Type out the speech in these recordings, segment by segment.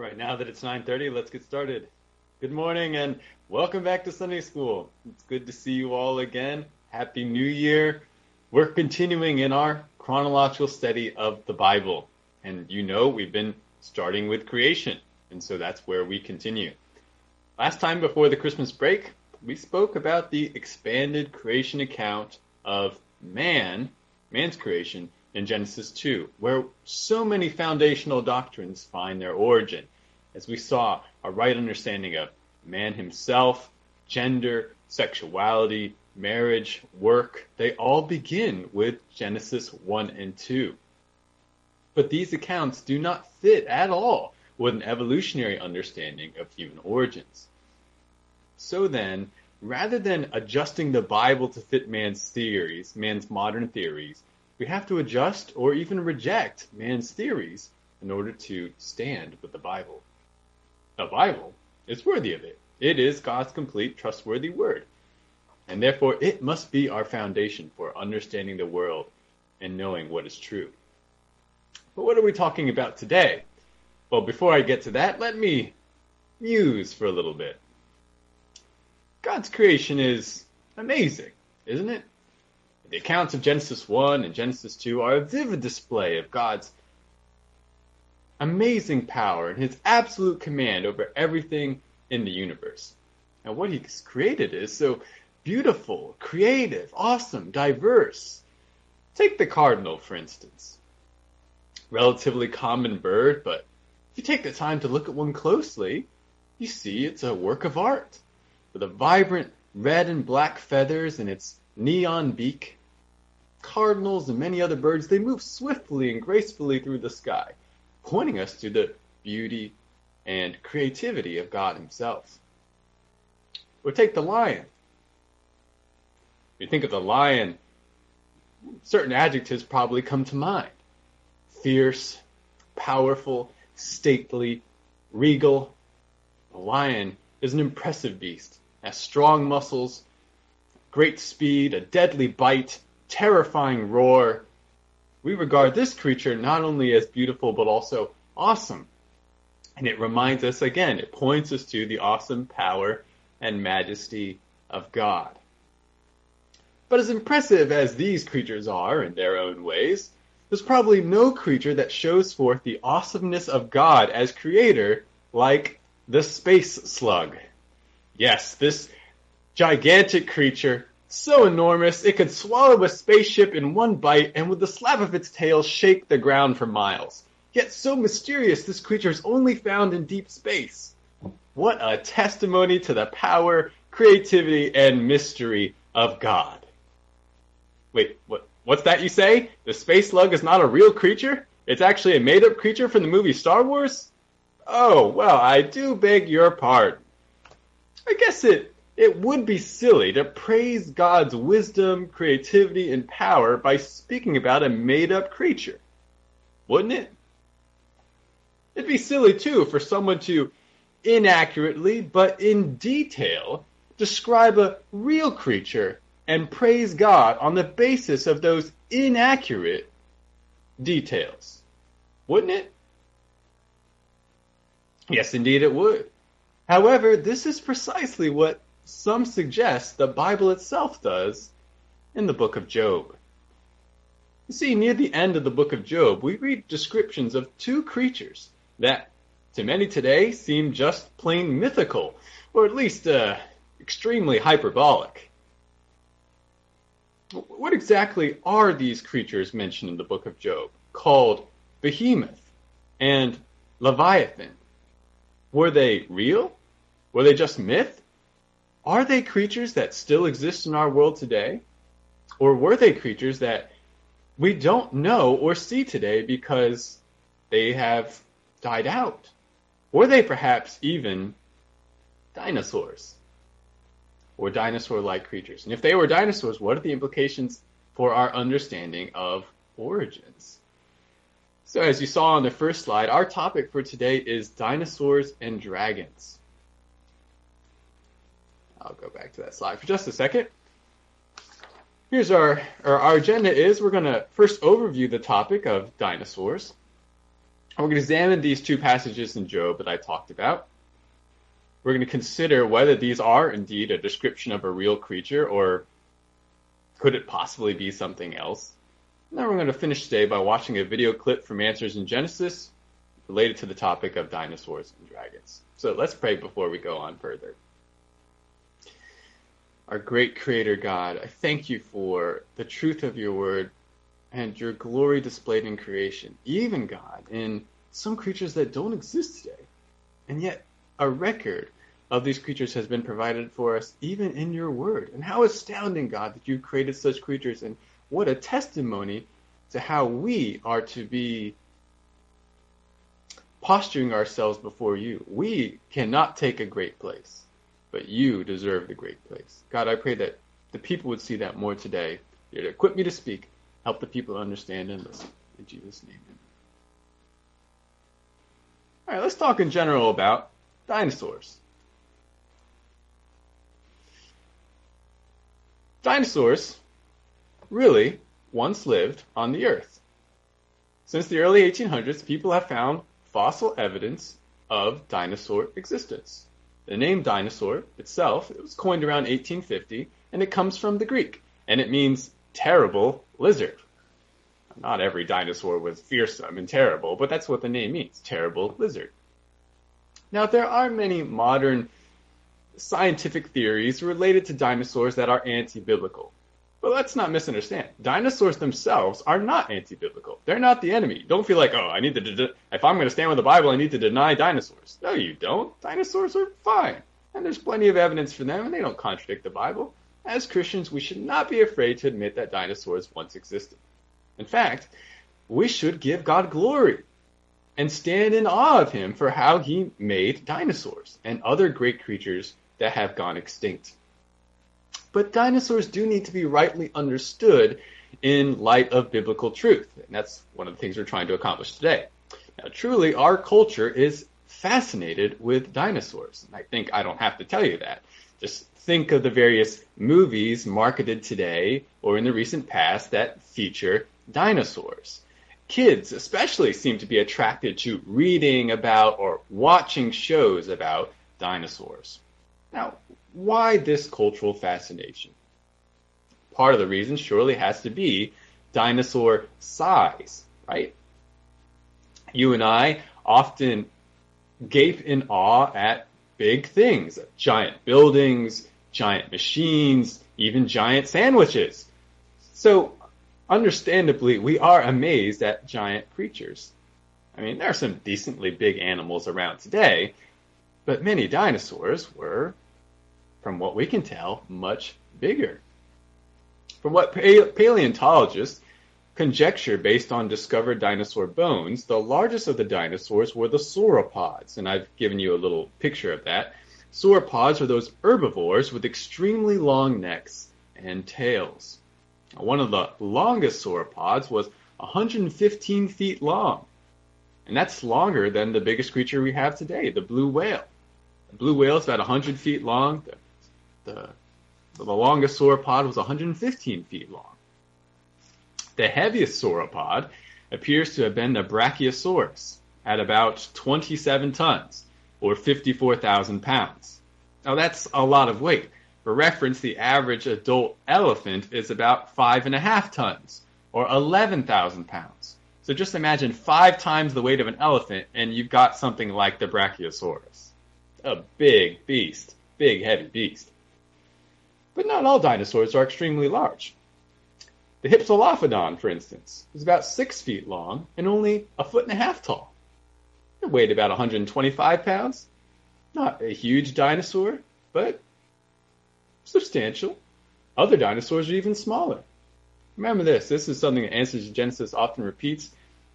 All right, now that it's 9:30, let's get started. Good morning and welcome back to Sunday School. It's good to see you all again. Happy New Year. We're continuing in our chronological study of the Bible. And you know we've been starting with creation, and so that's where we continue. Last time before the Christmas break, we spoke about the expanded creation account of man's creation in Genesis 2, where so many foundational doctrines find their origin. As we saw, a right understanding of man himself, gender, sexuality, marriage, work, they all begin with Genesis 1 and 2. But these accounts do not fit at all with an evolutionary understanding of human origins. So then, rather than adjusting the Bible to fit man's modern theories, we have to adjust or even reject man's theories in order to stand with the Bible. The Bible is worthy of it. It is God's complete, trustworthy word. And therefore, it must be our foundation for understanding the world and knowing what is true. But what are we talking about today? Well, before I get to that, let me muse for a little bit. God's creation is amazing, isn't it? The accounts of Genesis 1 and Genesis 2 are a vivid display of God's amazing power and his absolute command over everything in the universe. And what he's created is so beautiful, creative, awesome, diverse. Take the cardinal, for instance. Relatively common bird, but if you take the time to look at one closely, you see it's a work of art. With the vibrant red and black feathers and its neon beak, cardinals and many other birds, they move swiftly and gracefully through the sky, pointing us to the beauty and creativity of God himself. Or take the lion. If you think of the lion, certain adjectives probably come to mind. Fierce, powerful, stately, regal. The lion is an impressive beast, has strong muscles, great speed, a deadly bite, terrifying roar. We regard this creature not only as beautiful, but also awesome. And it reminds us, again, it points us to the awesome power and majesty of God. But as impressive as these creatures are in their own ways, there's probably no creature that shows forth the awesomeness of God as creator like the space slug. Yes, this gigantic creature, so enormous, it could swallow a spaceship in one bite and with the slap of its tail shake the ground for miles. Yet so mysterious, this creature is only found in deep space. What a testimony to the power, creativity, and mystery of God. Wait, what's that you say? The space slug is not a real creature? It's actually a made-up creature from the movie Star Wars? Oh, well, I do beg your pardon. I guess it would be silly to praise God's wisdom, creativity, and power by speaking about a made-up creature, wouldn't it? It'd be silly, too, for someone to inaccurately, but in detail, describe a real creature and praise God on the basis of those inaccurate details, wouldn't it? Yes, indeed it would. However, this is precisely what some suggest the Bible itself does in the book of Job. You see, near the end of the book of Job, we read descriptions of two creatures that, to many today, seem just plain mythical, or at least extremely hyperbolic. What exactly are these creatures mentioned in the book of Job, called Behemoth and Leviathan? Were they real? Were they just myth? Are they creatures that still exist in our world today? Or were they creatures that we don't know or see today because they have died out? Were they perhaps even dinosaurs or dinosaur-like creatures? And if they were dinosaurs, what are the implications for our understanding of origins? So as you saw on the first slide, our topic for today is dinosaurs and dragons. I'll go back to that slide for just a second. Here's our agenda is we're going to first overview the topic of dinosaurs. We're going to examine these two passages in Job that I talked about. We're going to consider whether these are indeed a description of a real creature, or could it possibly be something else? And then we're going to finish today by watching a video clip from Answers in Genesis related to the topic of dinosaurs and dragons. So let's pray before we go on further. Our great Creator God, I thank you for the truth of your word and your glory displayed in creation, even, God, in some creatures that don't exist today. And yet a record of these creatures has been provided for us even in your word. And how astounding, God, that you created such creatures, and what a testimony to how we are to be posturing ourselves before you. We cannot take a great place, but you deserve the great place. God, I pray that the people would see that more today. You'd equip me to speak, help the people to understand and listen. In Jesus' name, amen. All right, let's talk in general about dinosaurs. Dinosaurs really once lived on the earth. Since the early 1800s, people have found fossil evidence of dinosaur existence. The name dinosaur itself, it was coined around 1850, and it comes from the Greek, and it means terrible lizard. Not every dinosaur was fearsome and terrible, but that's what the name means, terrible lizard. Now, there are many modern scientific theories related to dinosaurs that are anti-biblical. But let's not misunderstand. Dinosaurs themselves are not anti-biblical. They're not the enemy. Don't feel like, oh, I need to, if I'm going to stand with the Bible, I need to deny dinosaurs. No, you don't. Dinosaurs are fine. And there's plenty of evidence for them, and they don't contradict the Bible. As Christians, we should not be afraid to admit that dinosaurs once existed. In fact, we should give God glory and stand in awe of him for how he made dinosaurs and other great creatures that have gone extinct. But dinosaurs do need to be rightly understood in light of biblical truth. And that's one of the things we're trying to accomplish today. Now, truly, our culture is fascinated with dinosaurs. And I think I don't have to tell you that. Just think of the various movies marketed today or in the recent past that feature dinosaurs. Kids especially seem to be attracted to reading about or watching shows about dinosaurs. Now, why this cultural fascination? Part of the reason surely has to be dinosaur size, right? You and I often gape in awe at big things, giant buildings, giant machines, even giant sandwiches. So, understandably, we are amazed at giant creatures. I mean, there are some decently big animals around today, but many dinosaurs were, from what we can tell, much bigger. From what paleontologists conjecture based on discovered dinosaur bones, the largest of the dinosaurs were the sauropods, and I've given you a little picture of that. Sauropods are those herbivores with extremely long necks and tails. One of the longest sauropods was 115 feet long, and that's longer than the biggest creature we have today, the blue whale. The blue whale is about 100 feet long. The longest sauropod was 115 feet long. The heaviest sauropod appears to have been the Brachiosaurus at about 27 tons, or 54,000 pounds. Now, that's a lot of weight. For reference, the average adult elephant is about 5.5 tons, or 11,000 pounds. So just imagine 5 times the weight of an elephant, and you've got something like the Brachiosaurus. A big beast, big heavy beast. But not all dinosaurs are extremely large. The Hypsilophodon, for instance, was about 6 feet long and only 1.5 feet tall. It weighed about 125 pounds. Not a huge dinosaur, but substantial. Other dinosaurs are even smaller. Remember this. This is something that Answers in Genesis often repeats.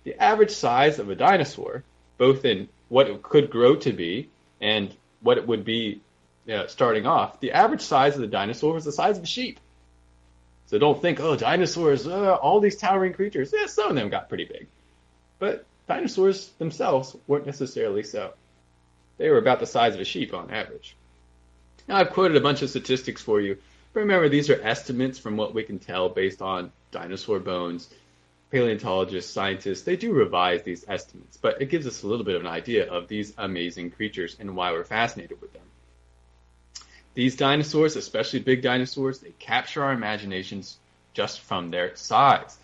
The average size of a dinosaur, both in what it could grow to be and what it would be starting off, the average size of the dinosaur was the size of a sheep. So don't think, oh, dinosaurs, all these towering creatures. Yeah, some of them got pretty big. But dinosaurs themselves weren't necessarily so. They were about the size of a sheep on average. Now, I've quoted a bunch of statistics for you, but remember, these are estimates from what we can tell based on dinosaur bones, paleontologists, scientists, they do revise these estimates, but it gives us a little bit of an idea of these amazing creatures and why we're fascinated with them. These dinosaurs, especially big dinosaurs, they capture our imaginations just from their size.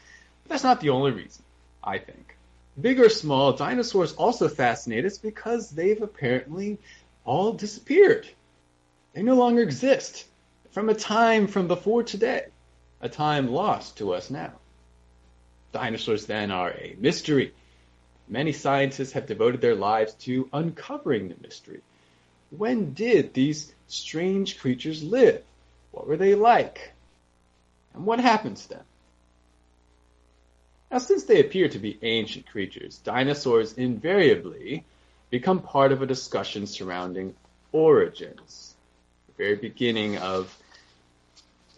But that's not the only reason, I think. Big or small, dinosaurs also fascinate us because they've apparently all disappeared. They no longer exist from a time from before today, a time lost to us now. Dinosaurs then are a mystery. Many scientists have devoted their lives to uncovering the mystery. When did these strange creatures live? What were they like? And what happened to them? Now, since they appear to be ancient creatures, dinosaurs invariably become part of a discussion surrounding origins, the very beginning of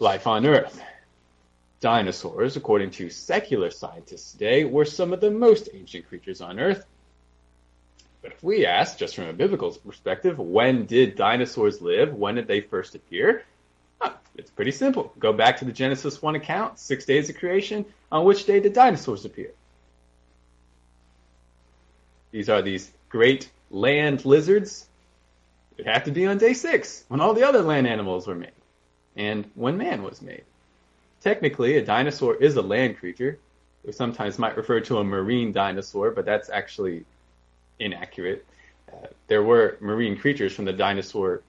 life on Earth. Dinosaurs, according to secular scientists today, were some of the most ancient creatures on Earth. But if we ask, just from a biblical perspective, when did dinosaurs live? When did they first appear? It's pretty simple. Go back to the Genesis 1 account, 6 days of creation. On which day did dinosaurs appear? These are these great land lizards. It'd have to be on day 6, when all the other land animals were made, and when man was made. Technically, a dinosaur is a land creature. We sometimes might refer to a marine dinosaur, but that's actually inaccurate. There were marine creatures from the dinosaur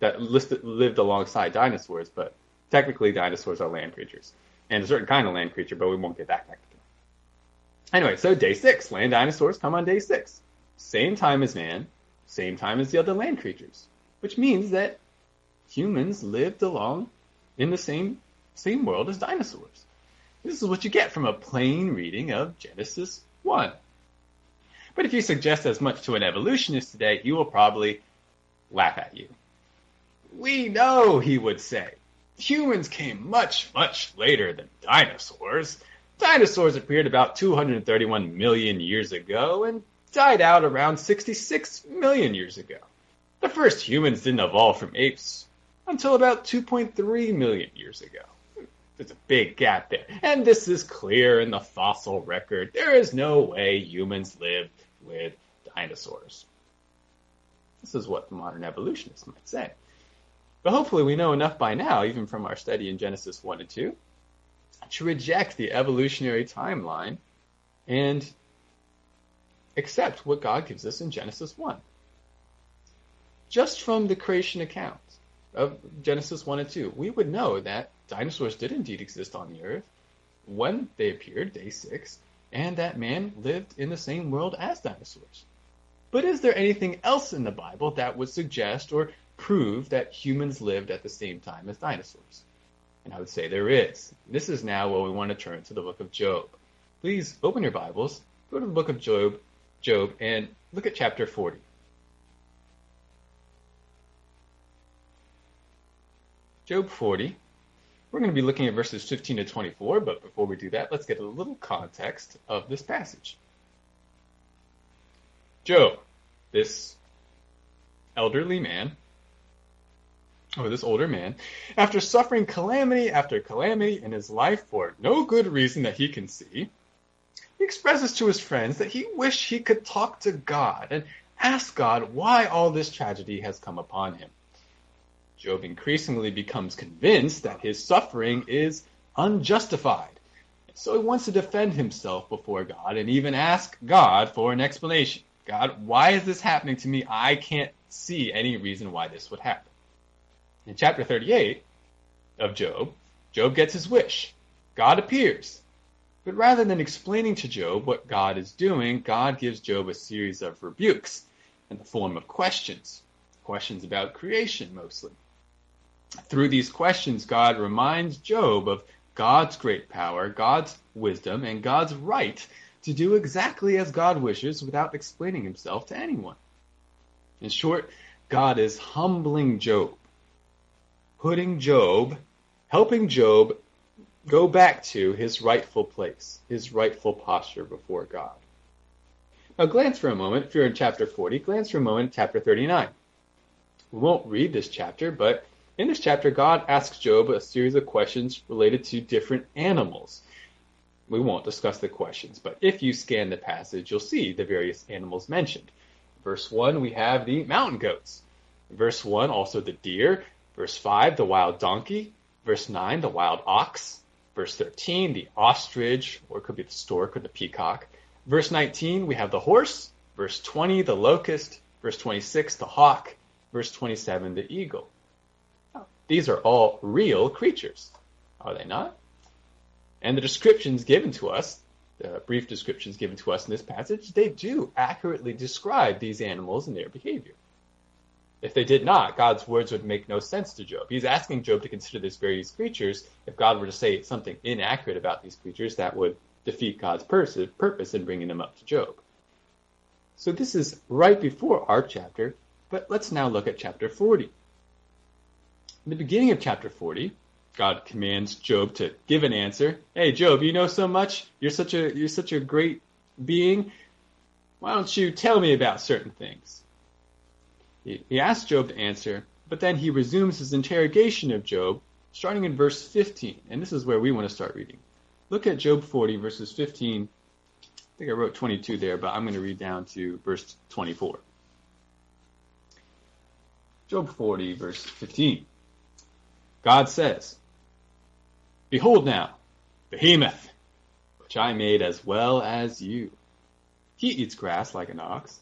that lived alongside dinosaurs, but technically dinosaurs are land creatures. And a certain kind of land creature, but we won't get that technical. Anyway, so day 6, land dinosaurs come on day 6. Same time as man, same time as the other land creatures. Which means that humans lived along in the same world as dinosaurs. This is what you get from a plain reading of Genesis 1. But if you suggest as much to an evolutionist today, he will probably laugh at you. We know, he would say, humans came much, much later than dinosaurs. Dinosaurs appeared about 231 million years ago and died out around 66 million years ago. The first humans didn't evolve from apes until about 2.3 million years ago. There's a big gap there. And this is clear in the fossil record. There is no way humans lived with dinosaurs. This is what the modern evolutionists might say. But hopefully we know enough by now, even from our study in Genesis 1 and 2, to reject the evolutionary timeline and accept what God gives us in Genesis 1. Just from the creation account of Genesis 1 and 2, we would know that dinosaurs did indeed exist on the earth when they appeared, day 6, and that man lived in the same world as dinosaurs. But is there anything else in the Bible that would suggest or prove that humans lived at the same time as dinosaurs? And I would say there is. This is now where we want to turn to the book of Job. Please open your Bibles, go to the book of Job, and look at chapter 40. Job 40. We're going to be looking at verses 15 to 24, but before we do that, let's get a little context of this passage. Job, this older man, after suffering calamity after calamity in his life for no good reason that he can see, he expresses to his friends that he wished he could talk to God and ask God why all this tragedy has come upon him. Job increasingly becomes convinced that his suffering is unjustified. So he wants to defend himself before God and even ask God for an explanation. God, why is this happening to me? I can't see any reason why this would happen. In chapter 38 of Job, Job gets his wish. God appears. But rather than explaining to Job what God is doing, God gives Job a series of rebukes in the form of questions. Questions about creation, mostly. Through these questions, God reminds Job of God's great power, God's wisdom, and God's right to do exactly as God wishes without explaining himself to anyone. In short, God is humbling Job, helping Job go back to his rightful place, his rightful posture before God. Now glance for a moment, if you're in chapter 40, glance for a moment at chapter 39. We won't read this chapter, but in this chapter, God asks Job a series of questions related to different animals. We won't discuss the questions, but if you scan the passage, you'll see the various animals mentioned. Verse 1, we have the mountain goats. Verse 1, also the deer. Verse 5, the wild donkey. Verse 9, the wild ox. Verse 13, the ostrich, or it could be the stork or the peacock. Verse 19, we have the horse. Verse 20, the locust. Verse 26, the hawk. Verse 27, the eagle. These are all real creatures, are they not? And the descriptions given to us, the brief descriptions given to us in this passage, they do accurately describe these animals and their behavior. If they did not, God's words would make no sense to Job. He's asking Job to consider these various creatures. If God were to say something inaccurate about these creatures, that would defeat God's purpose in bringing them up to Job. So this is right before our chapter, but let's now look at chapter 40. In the beginning of chapter 40, God commands Job to give an answer. Hey, Job, you know so much. You're such a great being. Why don't you tell me about certain things? He asks Job to answer, but then he resumes his interrogation of Job, starting in verse 15. And this is where we want to start reading. Look at Job 40, verses 15. I think I wrote 22 there, but I'm going to read down to verse 24. Job 40, verse 15. God says, "Behold now, Behemoth, which I made as well as you. He eats grass like an ox.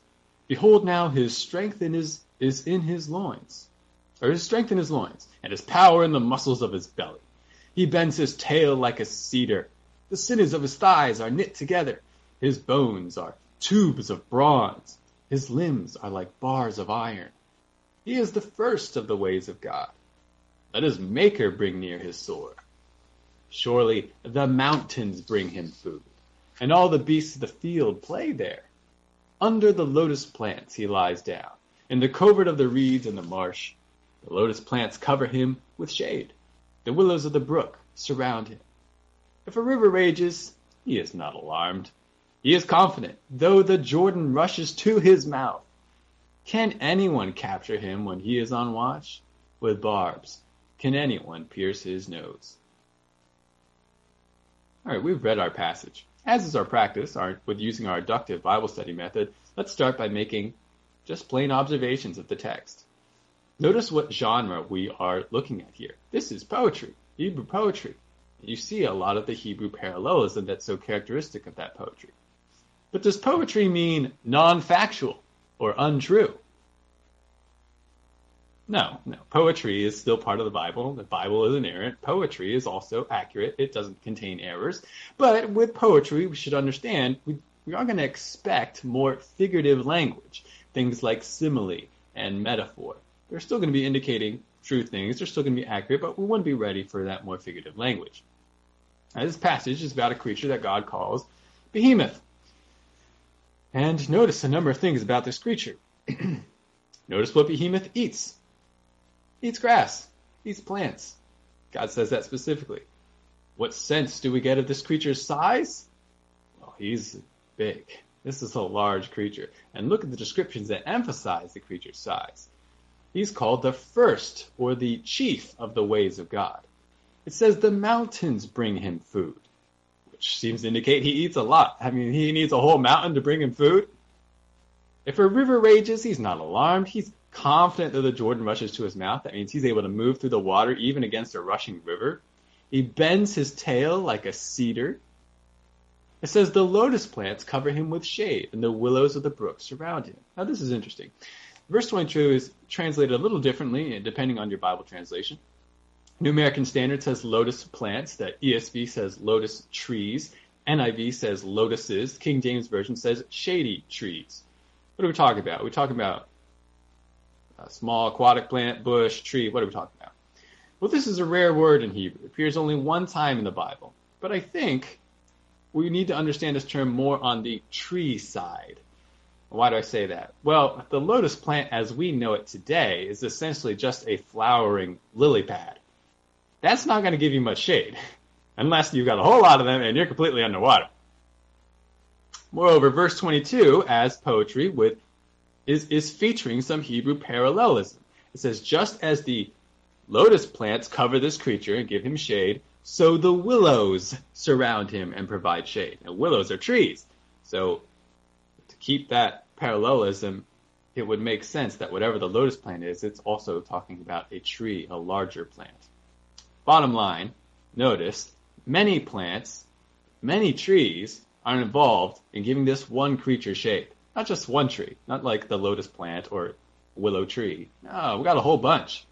Behold now, his strength is in his loins, and his power in the muscles of his belly. He bends his tail like a cedar. The sinews of his thighs are knit together. His bones are tubes of bronze. His limbs are like bars of iron. He is the first of the ways of God. Let his maker bring near his sword. Surely the mountains bring him food, and all the beasts of the field play there. Under the lotus plants he lies down, in the covert of the reeds and the marsh. The lotus plants cover him with shade. The willows of the brook surround him. If a river rages, he is not alarmed. He is confident, though the Jordan rushes to his mouth. Can anyone capture him when he is on watch? With barbs, can anyone pierce his nose?" All right, we've read our passage. As is our practice with using our inductive Bible study method, let's start by making just plain observations of the text. Notice what genre we are looking at here. This is poetry, Hebrew poetry. You see a lot of the Hebrew parallelism that's so characteristic of that poetry. But does poetry mean non-factual or untrue? No. Poetry is still part of the Bible. The Bible is inerrant. Poetry is also accurate. It doesn't contain errors. But with poetry, we should understand we are going to expect more figurative language, things like simile and metaphor. They're still going to be indicating true things. They're still going to be accurate, but we want to be ready for that more figurative language. Now, this passage is about a creature that God calls Behemoth. And notice a number of things about this creature. Notice what Behemoth eats. Eats grass, eats plants. God says that specifically. What sense do we get of this creature's size? Well, he's big. This is a large creature. And look at the descriptions that emphasize the creature's size. He's called the first or the chief of the ways of God. It says the mountains bring him food, which seems to indicate he eats a lot. I mean, he needs a whole mountain to bring him food. If a river rages, he's not alarmed. He's confident that the Jordan rushes to his mouth. That means he's able to move through the water even against a rushing river. He bends his tail like a cedar. It says the lotus plants cover him with shade, and the willows of the brook surround him. Now this is interesting. Verse 22 is translated a little differently depending on your Bible translation. New American Standard says lotus plants. The ESV says lotus trees. NIV says lotuses. King James Version says shady trees. What are we talking about? We're talking about a small aquatic plant, bush, tree. What are we talking about? Well, this is a rare word in Hebrew. It appears only one time in the Bible. But I think we need to understand this term more on the tree side. Why do I say that? Well, the lotus plant as we know it today is essentially just a flowering lily pad. That's not going to give you much shade unless you've got a whole lot of them and you're completely underwater. Moreover, verse 22, as poetry with is featuring some Hebrew parallelism. It says, just as the lotus plants cover this creature and give him shade, So the willows surround him and provide shade. Now, willows are trees. So to keep that parallelism, it would make sense that whatever the lotus plant is, it's also talking about a tree, a larger plant. Bottom line, notice many plants, many trees are involved in giving this one creature shade. Not just one tree, not like the lotus plant or willow tree. No, we got a whole bunch.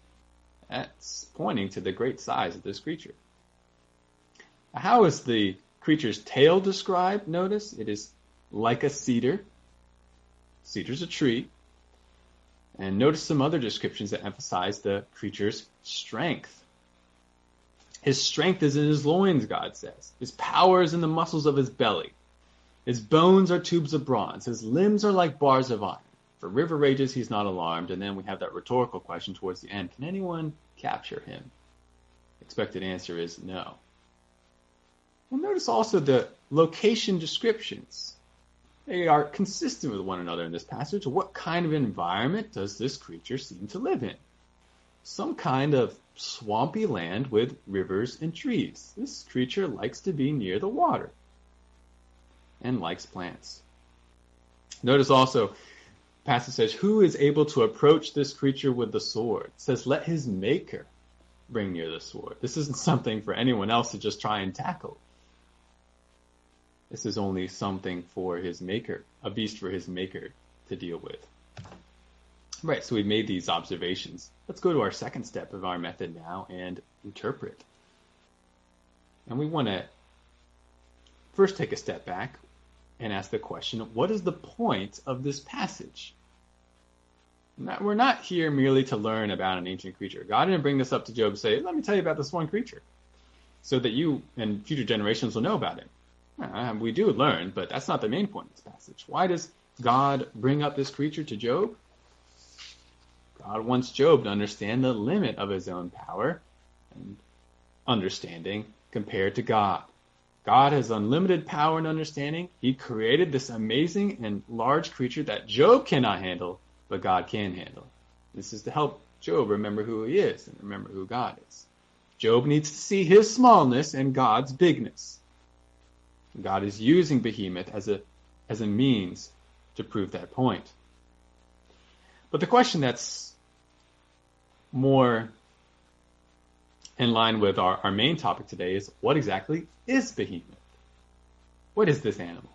That's pointing to the great size of this creature. How is the creature's tail described? Notice it is like a cedar. Cedar's a tree. And notice some other descriptions that emphasize the creature's strength. His strength is in his loins, God says. His power is in the muscles of his belly. His bones are tubes of bronze. His limbs are like bars of iron. For river rages, he's not alarmed. And then we have that rhetorical question towards the end. Can anyone capture him? Expected answer is no. Well, notice also the location descriptions. They are consistent with one another in this passage. What kind of environment does this creature seem to live in? Some kind of swampy land with rivers and trees. This creature likes to be near the water and likes plants. Notice also, the passage says, who is able to approach this creature with the sword? It says, let his maker bring near the sword. This isn't something for anyone else to just try and tackle. This is only something for his maker, a beast for his maker to deal with. Right, so we've made these observations. Let's go to our second step of our method now and interpret. And we want to first take a step back and ask the question, what is the point of this passage? We're not here merely to learn about an ancient creature. God didn't bring this up to Job and say, let me tell you about this one creature so that you and future generations will know about him. We do learn, but that's not the main point of this passage. Why does God bring up this creature to Job? God wants Job to understand the limit of his own power and understanding compared to God. God has unlimited power and understanding. He created this amazing and large creature that Job cannot handle, but God can handle. This is to help Job remember who he is and remember who God is. Job needs to see his smallness and God's bigness. God is using Behemoth as a means to prove that point. But the question that's more in line with our main topic today is, what exactly is Behemoth? What is this animal?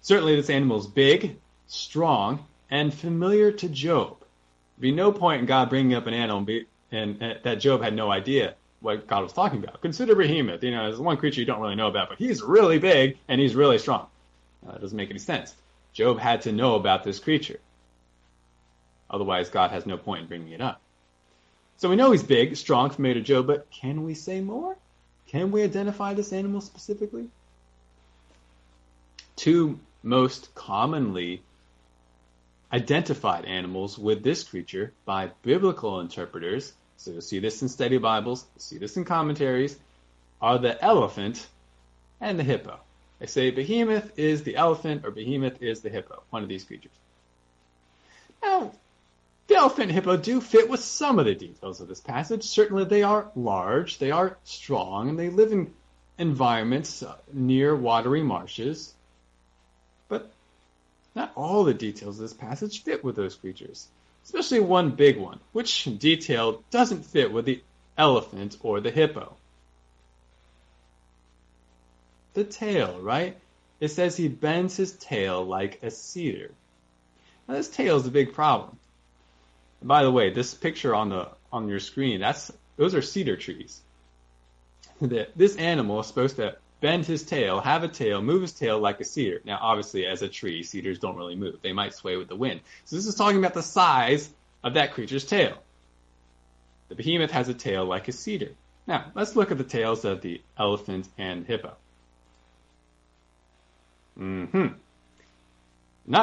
Certainly this animal is big, strong, and familiar to Job. There'd be no point in God bringing up an animal and that Job had no idea what God was talking about. Consider Behemoth. There's one creature you don't really know about, but he's really big and he's really strong. That doesn't make any sense. Job had to know about this creature. Otherwise, God has no point in bringing it up. So we know he's big, strong, familiar to Job, but can we say more? Can we identify this animal specifically? Two most commonly identified animals with this creature by biblical interpreters, so you'll see this in study Bibles, you'll see this in commentaries, are the elephant and the hippo. They say Behemoth is the elephant or Behemoth is the hippo, one of these creatures. Now, the elephant and hippo do fit with some of the details of this passage. Certainly they are large, they are strong, and they live in environments near watery marshes. But not all the details of this passage fit with those creatures, especially one big one, which detail doesn't fit with the elephant or the hippo. The tail, right? It says he bends his tail like a cedar. Now this tail is a big problem. And by the way, this picture on your screen, those are cedar trees. This animal is supposed to bend his tail, have a tail, move his tail like a cedar. Now, obviously, as a tree, cedars don't really move. They might sway with the wind. So this is talking about the size of that creature's tail. The Behemoth has a tail like a cedar. Now, let's look at the tails of the elephant and hippo. Not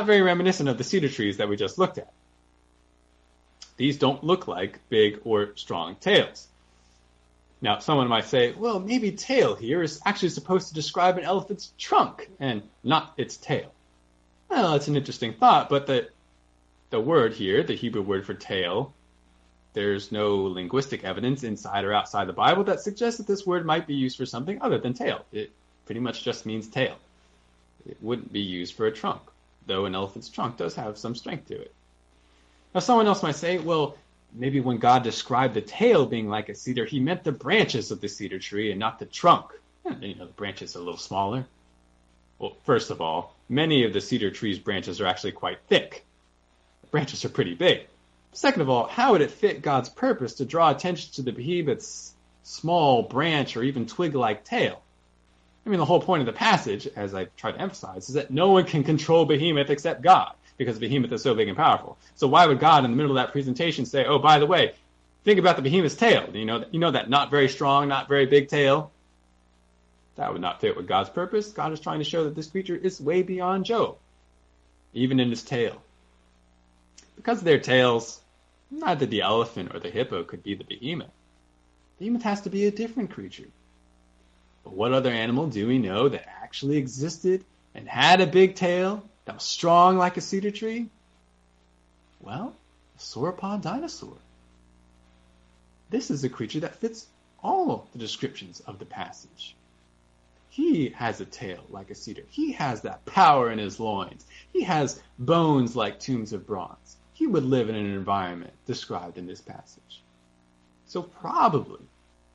very reminiscent of the cedar trees that we just looked at. These don't look like big or strong tails. Now, someone might say, well, maybe tail here is actually supposed to describe an elephant's trunk and not its tail. Well, that's an interesting thought, but the word here, the Hebrew word for tail, There's no linguistic evidence inside or outside the Bible that suggests that this word might be used for something other than tail. It pretty much just means tail. It wouldn't be used for a trunk, though an elephant's trunk does have some strength to it. Now, someone else might say, well, maybe when God described the tail being like a cedar, he meant the branches of the cedar tree and not the trunk. You know, the branches are a little smaller. Well, first of all, many of the cedar tree's branches are actually quite thick. The branches are pretty big. Second of all, how would it fit God's purpose to draw attention to the behemoth's small branch or even twig-like tail? I mean, the whole point of the passage, as I try to emphasize, is that no one can control Behemoth except God, because Behemoth is so big and powerful. So why would God, in the middle of that presentation, say, oh, by the way, think about the behemoth's tail. You know that not very strong, not very big tail? That would not fit with God's purpose. God is trying to show that this creature is way beyond Job, even in his tail. Because of their tails, neither the elephant or the hippo could be the behemoth. Behemoth has to be a different creature. But what other animal do we know that actually existed and had a big tail that was strong like a cedar tree? Well, a sauropod dinosaur. This is a creature that fits all the descriptions of the passage. He has a tail like a cedar. He has that power in his loins. He has bones like tombs of bronze. He would live in an environment described in this passage. So probably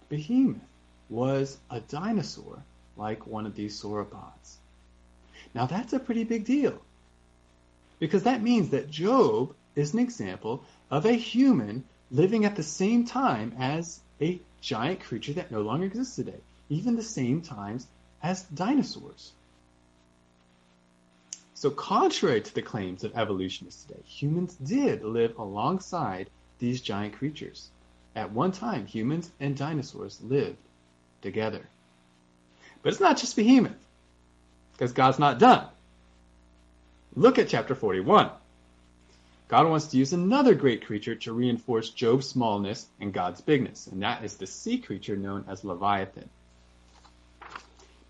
Behemoth was a dinosaur like one of these sauropods. Now that's a pretty big deal, because that means that Job is an example of a human living at the same time as a giant creature that no longer exists today, even the same times as dinosaurs. So contrary to the claims of evolutionists today, humans did live alongside these giant creatures. At one time, humans and dinosaurs lived together. But it's not just Behemoth, because God's not done. Look at chapter 41. God wants to use another great creature to reinforce Job's smallness and God's bigness, and that is the sea creature known as Leviathan.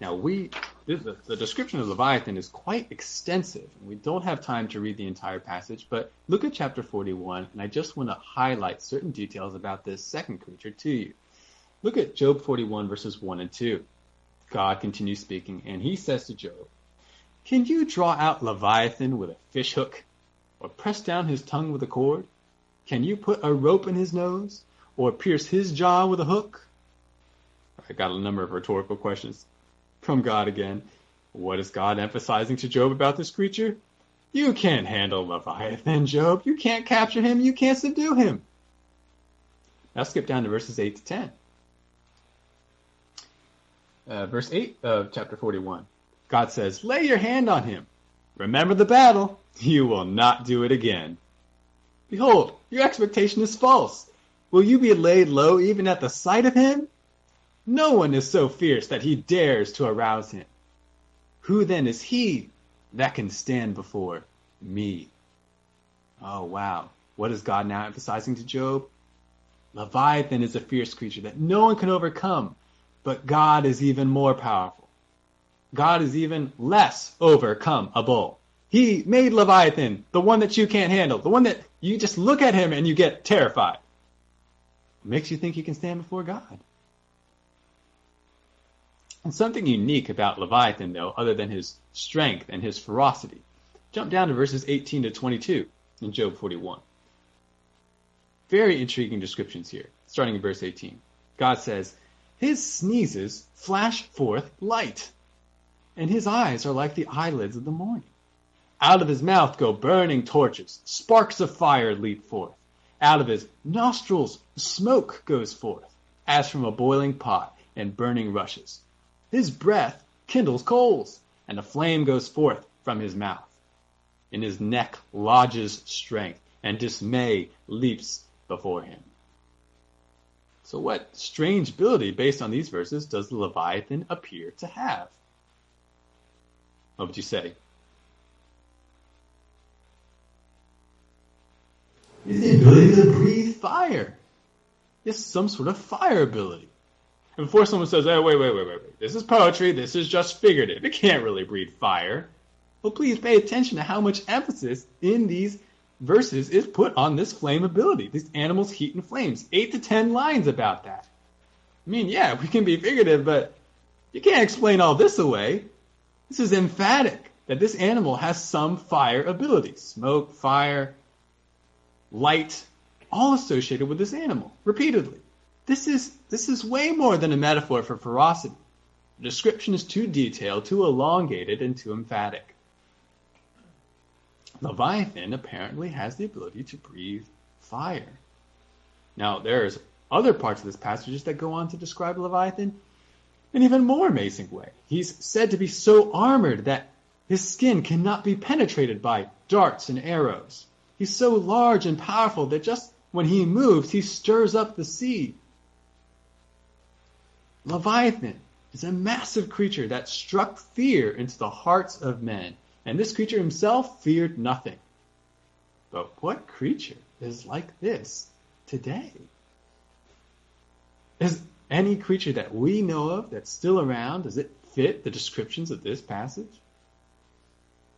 Now, the description of Leviathan is quite extensive, and we don't have time to read the entire passage, but look at chapter 41, and I just want to highlight certain details about this second creature to you. Look at Job 41, verses 1 and 2. God continues speaking, and he says to Job, "Can you draw out Leviathan with a fishhook, or press down his tongue with a cord? Can you put a rope in his nose, or pierce his jaw with a hook?" I got a number of rhetorical questions from God again. What is God emphasizing to Job about this creature? You can't handle Leviathan, Job. You can't capture him. You can't subdue him. Now skip down to verses 8 to 10. Verse 8 of chapter 41. God says, "Lay your hand on him. Remember the battle. You will not do it again. Behold, your expectation is false. Will you be laid low even at the sight of him? No one is so fierce that he dares to arouse him. Who then is he that can stand before me?" Oh, wow. What is God now emphasizing to Job? Leviathan is a fierce creature that no one can overcome, but God is even more powerful. God is even less overcomeable. He made Leviathan, the one that you can't handle, the one that you just look at him and you get terrified. It makes you think he can stand before God. And something unique about Leviathan, though, other than his strength and his ferocity. Jump down to verses 18 to 22 in Job 41. Very intriguing descriptions here, starting in verse 18. God says, "His sneezes flash forth light, and his eyes are like the eyelids of the morning. Out of his mouth go burning torches, sparks of fire leap forth. Out of his nostrils smoke goes forth, as from a boiling pot and burning rushes. His breath kindles coals, and a flame goes forth from his mouth. In his neck lodges strength, and dismay leaps before him." So what strange ability, based on these verses, does the Leviathan appear to have? What would you say? It's the ability to breathe fire. It's some sort of fire ability. And before someone says, "Oh, wait, this is poetry, this is just figurative, it can't really breathe fire," well, please pay attention to how much emphasis in these verses is put on this flame ability. These animals heat and flames. 8 to 10 lines about that. I mean, yeah, we can be figurative, but you can't explain all this away. This is emphatic that this animal has some fire ability. Smoke, fire, light, all associated with this animal, repeatedly. This is way more than a metaphor for ferocity. The description is too detailed, too elongated, and too emphatic. Leviathan apparently has the ability to breathe fire. Now, there's other parts of this passage that go on to describe Leviathan in an even more amazing way. He's said to be so armored that his skin cannot be penetrated by darts and arrows. He's so large and powerful that just when he moves, he stirs up the sea. Leviathan is a massive creature that struck fear into the hearts of men. And this creature himself feared nothing. But what creature is like this today? Is any creature that we know of that's still around, does it fit the descriptions of this passage?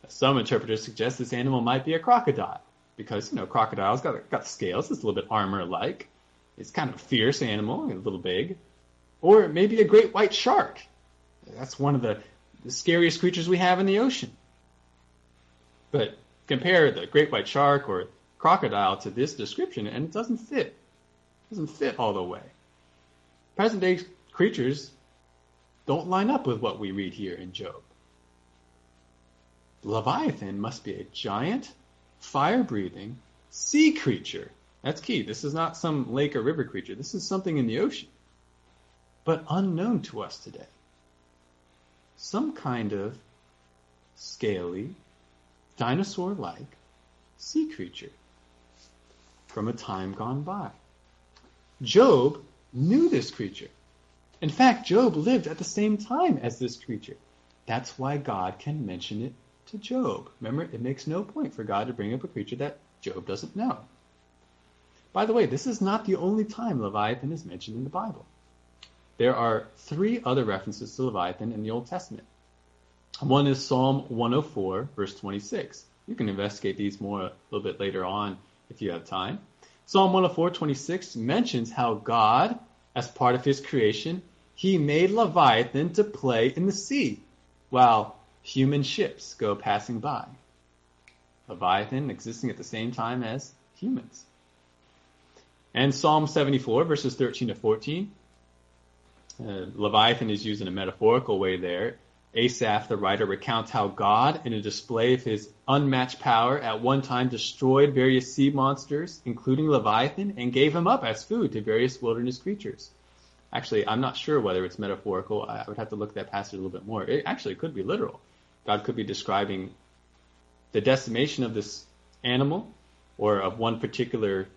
Some interpreters suggest this animal might be a crocodile, because, you know, crocodiles got scales, it's a little bit armor-like. It's kind of a fierce animal, a little big. Or maybe a great white shark. That's one of the scariest creatures we have in the ocean. But compare the great white shark or crocodile to this description, and it doesn't fit. It doesn't fit all the way. Present-day creatures don't line up with what we read here in Job. Leviathan must be a giant, fire-breathing sea creature. That's key. This is not some lake or river creature. This is something in the ocean, but unknown to us today. Some kind of scaly, dinosaur-like sea creature from a time gone by. Job knew this creature. In fact, Job lived at the same time as this creature. That's why God can mention it to Job. Remember, it makes no point for God to bring up a creature that Job doesn't know. By the way, this is not the only time Leviathan is mentioned in the Bible. There are 3 other references to Leviathan in the Old Testament. One is Psalm 104, verse 26. You can investigate these more a little bit later on if you have time. Psalm 104:26 mentions how God, as part of his creation, he made Leviathan to play in the sea while human ships go passing by. Leviathan existing at the same time as humans. And Psalm 74, verses 13 to 14. Leviathan is used in a metaphorical way there. Asaph, the writer, recounts how God, in a display of his unmatched power, at one time destroyed various sea monsters, including Leviathan, and gave him up as food to various wilderness creatures. Actually, I'm not sure whether it's metaphorical. I would have to look at that passage a little bit more. It actually could be literal. God could be describing the decimation of this animal or of one particular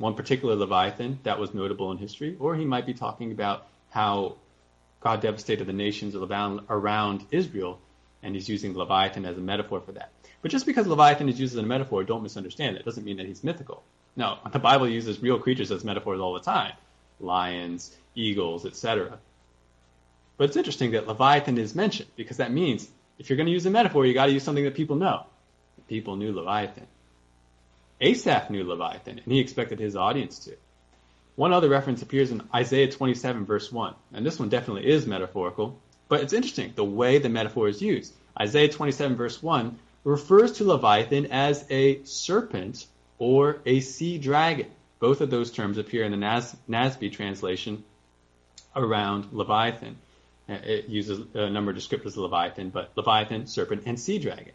Leviathan that was notable in history, or he might be talking about how God devastated the nations around Israel, and he's using Leviathan as a metaphor for that. But just because Leviathan is used as a metaphor, don't misunderstand it. It doesn't mean that he's mythical. No, the Bible uses real creatures as metaphors all the time. Lions, eagles, etc. But it's interesting that Leviathan is mentioned, because that means if you're going to use a metaphor, you got to use something that people know. People knew Leviathan. Asaph knew Leviathan, and he expected his audience to. One other reference appears in Isaiah 27, verse 1. And this one definitely is metaphorical, but it's interesting the way the metaphor is used. Isaiah 27, verse 1 refers to Leviathan as a serpent or a sea dragon. Both of those terms appear in the NASB translation around Leviathan. It uses a number of descriptors of Leviathan, but Leviathan, serpent, and sea dragon.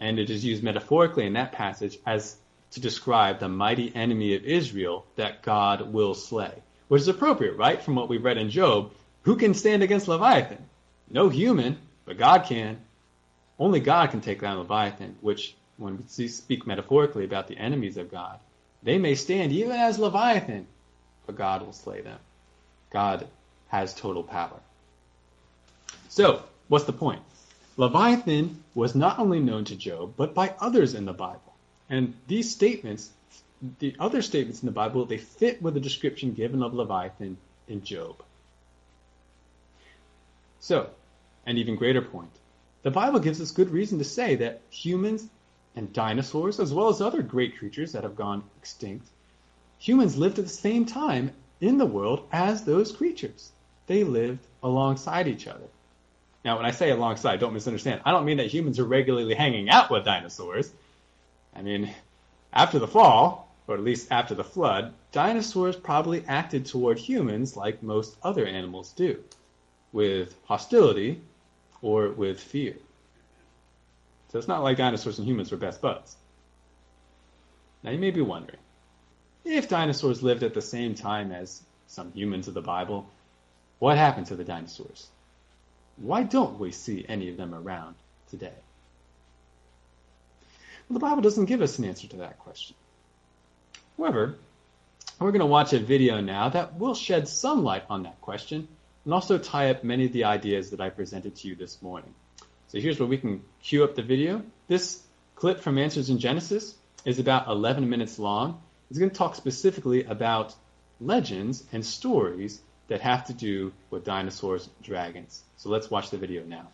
And it is used metaphorically in that passage as to describe the mighty enemy of Israel that God will slay. Which is appropriate, right? From what we've read in Job, who can stand against Leviathan? No human, but God can. Only God can take down Leviathan, which, when we speak metaphorically about the enemies of God, they may stand even as Leviathan, but God will slay them. God has total power. So, what's the point? Leviathan was not only known to Job, but by others in the Bible. And these statements, the other statements in the Bible, they fit with the description given of Leviathan in Job. So, an even greater point. The Bible gives us good reason to say that humans and dinosaurs, as well as other great creatures that have gone extinct, humans lived at the same time in the world as those creatures. They lived alongside each other. Now, when I say alongside, don't misunderstand. I don't mean that humans are regularly hanging out with dinosaurs. I mean, after the fall, or at least after the flood, dinosaurs probably acted toward humans like most other animals do, with hostility or with fear. So it's not like dinosaurs and humans were best buds. Now you may be wondering, if dinosaurs lived at the same time as some humans of the Bible, what happened to the dinosaurs? Why don't we see any of them around today? Well, the Bible doesn't give us an answer to that question. However, we're going to watch a video now that will shed some light on that question and also tie up many of the ideas that I presented to you this morning. So here's where we can cue up the video. This clip from Answers in Genesis is about 11 minutes long. It's going to talk specifically about legends and stories that have to do with dinosaurs and dragons. So let's watch the video now.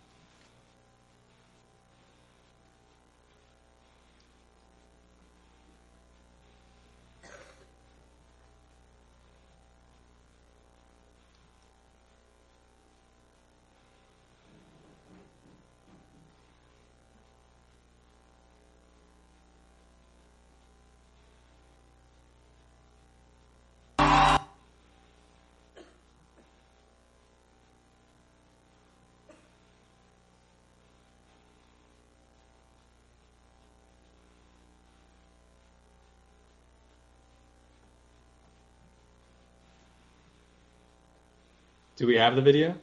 Do we have the video?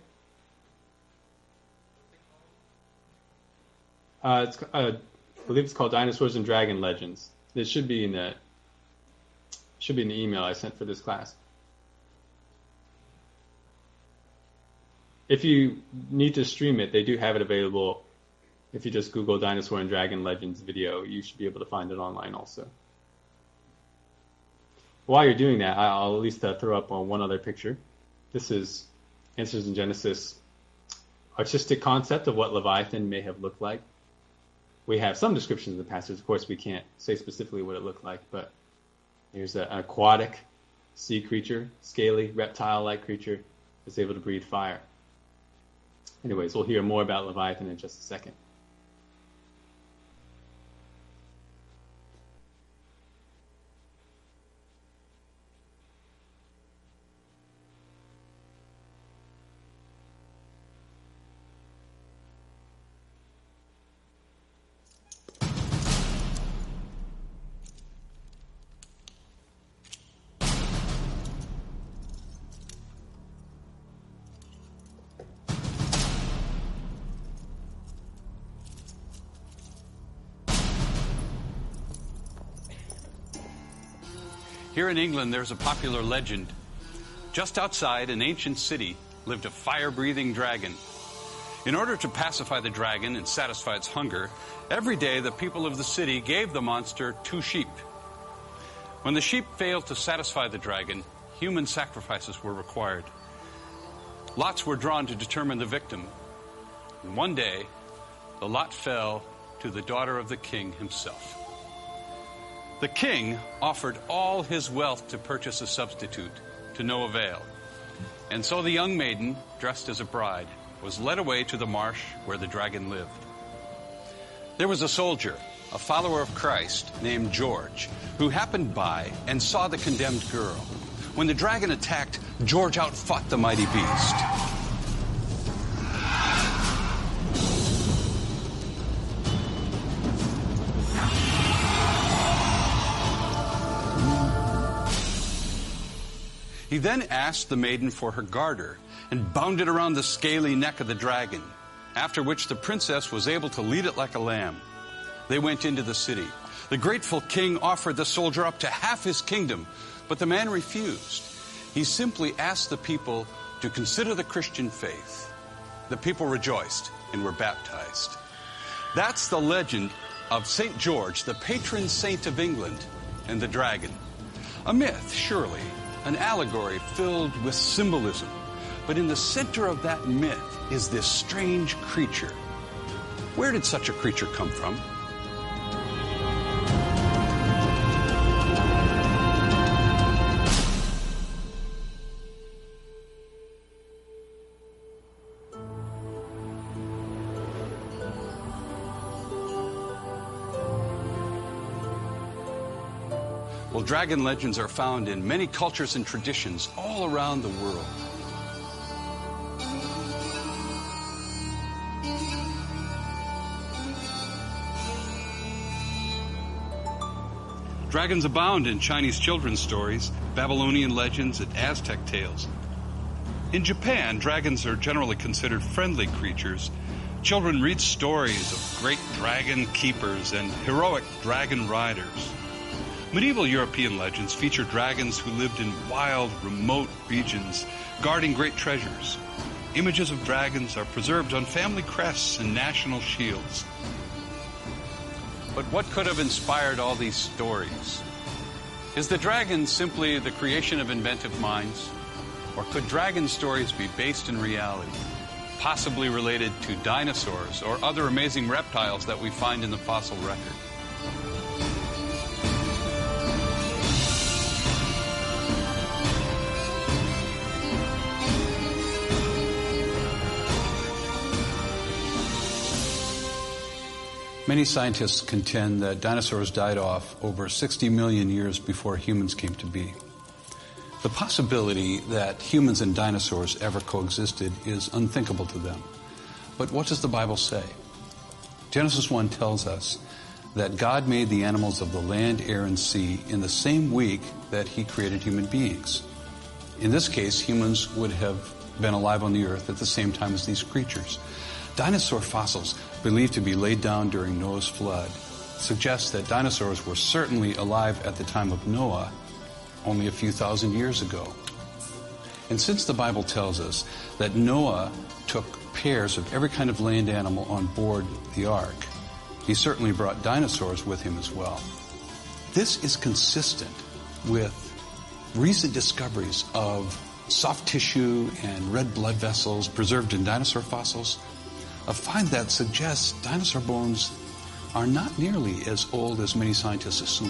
I believe it's called Dinosaurs and Dragon Legends. It should be in the email I sent for this class. If you need to stream it, they do have it available. If you just Google Dinosaur and Dragon Legends video, you should be able to find it online also. While you're doing that, I'll at least throw up on one other picture. This is Answers in Genesis, artistic concept of what Leviathan may have looked like. We have some descriptions of the passage. Of course, we can't say specifically what it looked like, but here's an aquatic sea creature, scaly, reptile-like creature that's able to breathe fire. Anyways, we'll hear more about Leviathan in just a second. Here in England, there's a popular legend. Just outside an ancient city lived a fire-breathing dragon. In order to pacify the dragon and satisfy its hunger, every day the people of the city gave the monster 2 sheep. When the sheep failed to satisfy the dragon, human sacrifices were required. Lots were drawn to determine the victim. And one day, the lot fell to the daughter of the king himself. The king offered all his wealth to purchase a substitute, to no avail. And so the young maiden, dressed as a bride, was led away to the marsh where the dragon lived. There was a soldier, a follower of Christ, named George, who happened by and saw the condemned girl. When the dragon attacked, George outfought the mighty beast. He then asked the maiden for her garter and bound it around the scaly neck of the dragon, after which the princess was able to lead it like a lamb. They went into the city. The grateful king offered the soldier up to half his kingdom, but the man refused. He simply asked the people to consider the Christian faith. The people rejoiced and were baptized. That's the legend of St. George, the patron saint of England, and the dragon. A myth, surely. An allegory filled with symbolism. But in the center of that myth is this strange creature. Where did such a creature come from? Well, dragon legends are found in many cultures and traditions all around the world. Dragons abound in Chinese children's stories, Babylonian legends, and Aztec tales. In Japan, dragons are generally considered friendly creatures. Children read stories of great dragon keepers and heroic dragon riders. Medieval European legends feature dragons who lived in wild, remote regions, guarding great treasures. Images of dragons are preserved on family crests and national shields. But what could have inspired all these stories? Is the dragon simply the creation of inventive minds? Or could dragon stories be based in reality, possibly related to dinosaurs or other amazing reptiles that we find in the fossil record? Many scientists contend that dinosaurs died off over 60 million years before humans came to be. The possibility that humans and dinosaurs ever coexisted is unthinkable to them. But what does the Bible say? Genesis 1 tells us that God made the animals of the land, air, and sea in the same week that he created human beings. In this case, humans would have been alive on the earth at the same time as these creatures. Dinosaur fossils, believed to be laid down during Noah's flood, suggest that dinosaurs were certainly alive at the time of Noah, only a few thousand years ago. And since the Bible tells us that Noah took pairs of every kind of land animal on board the ark, he certainly brought dinosaurs with him as well. This is consistent with recent discoveries of soft tissue and red blood vessels preserved in dinosaur fossils, a find that suggests dinosaur bones are not nearly as old as many scientists assume.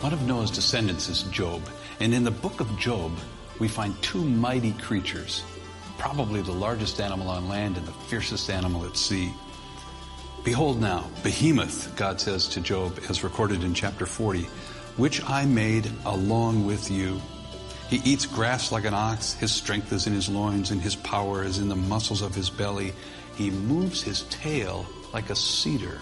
One of Noah's descendants is Job, and in the book of Job, we find two mighty creatures, probably the largest animal on land and the fiercest animal at sea. Behold now, Behemoth, God says to Job, as recorded in chapter 40, which I made along with you. He eats grass like an ox, his strength is in his loins, and his power is in the muscles of his belly. He moves his tail like a cedar.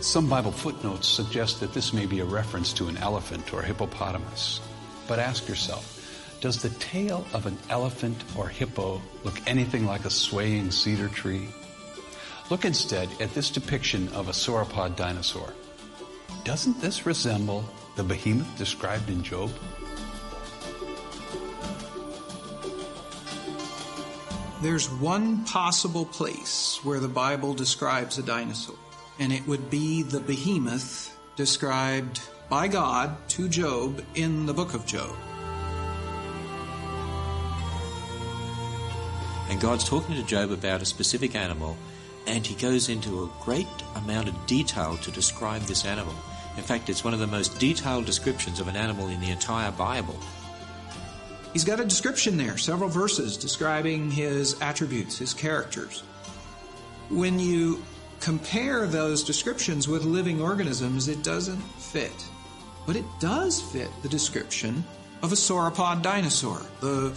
Some Bible footnotes suggest that this may be a reference to an elephant or hippopotamus. But ask yourself, does the tail of an elephant or hippo look anything like a swaying cedar tree? Look instead at this depiction of a sauropod dinosaur. Doesn't this resemble the behemoth described in Job? There's one possible place where the Bible describes a dinosaur, and it would be the behemoth described by God to Job in the book of Job. And God's talking to Job about a specific animal, and he goes into a great amount of detail to describe this animal. In fact, it's one of the most detailed descriptions of an animal in the entire Bible. He's got a description there, several verses describing his attributes, his characters. When you compare those descriptions with living organisms, it doesn't fit. But it does fit the description of a sauropod dinosaur, the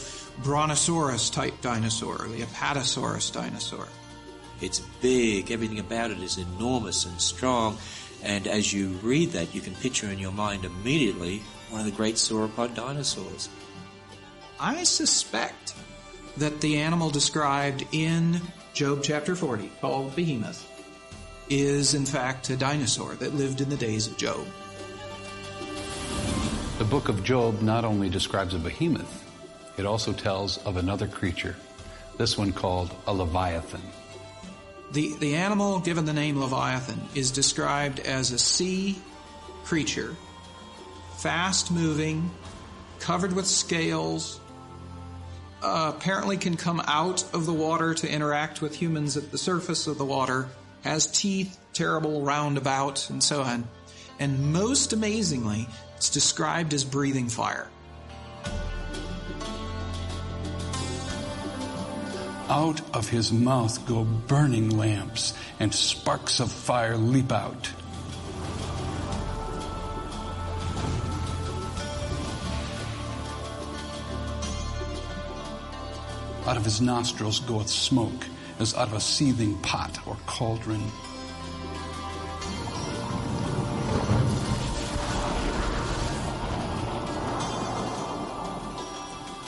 Brachiosaurus-type dinosaur, the Apatosaurus dinosaur. It's big, everything about it is enormous and strong, and as you read that, you can picture in your mind immediately one of the great sauropod dinosaurs. I suspect that the animal described in Job chapter 40, called Behemoth, is in fact a dinosaur that lived in the days of Job. The book of Job not only describes a behemoth, it also tells of another creature, this one called a leviathan. The animal given the name leviathan is described as a sea creature, fast-moving, covered with scales, apparently can come out of the water to interact with humans at the surface of the water, has teeth, terrible roundabout, and so on. And most amazingly, it's described as breathing fire. Out of his mouth go burning lamps, and sparks of fire leap out. Out of his nostrils goeth smoke, as out of a seething pot or cauldron.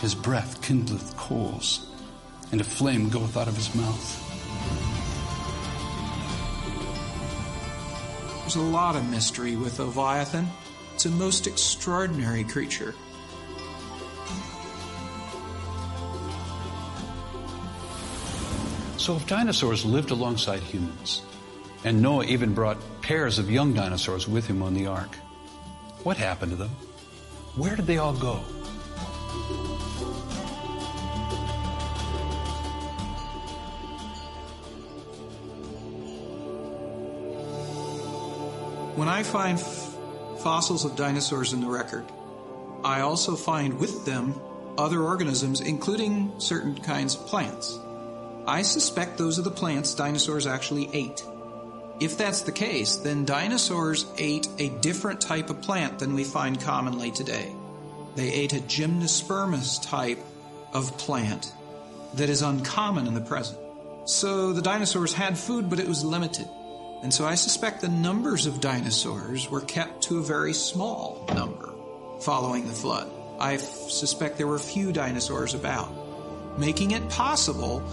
His breath kindleth coals, and a flame goeth out of his mouth. There's a lot of mystery with Leviathan. It's a most extraordinary creature. So if dinosaurs lived alongside humans, and Noah even brought pairs of young dinosaurs with him on the ark, what happened to them? Where did they all go? When I find fossils of dinosaurs in the record, I also find with them other organisms, including certain kinds of plants. I suspect those are the plants dinosaurs actually ate. If that's the case, then dinosaurs ate a different type of plant than we find commonly today. They ate a gymnospermous type of plant that is uncommon in the present. So the dinosaurs had food, but it was limited. And so I suspect the numbers of dinosaurs were kept to a very small number following the flood. I suspect there were few dinosaurs about, making it possible,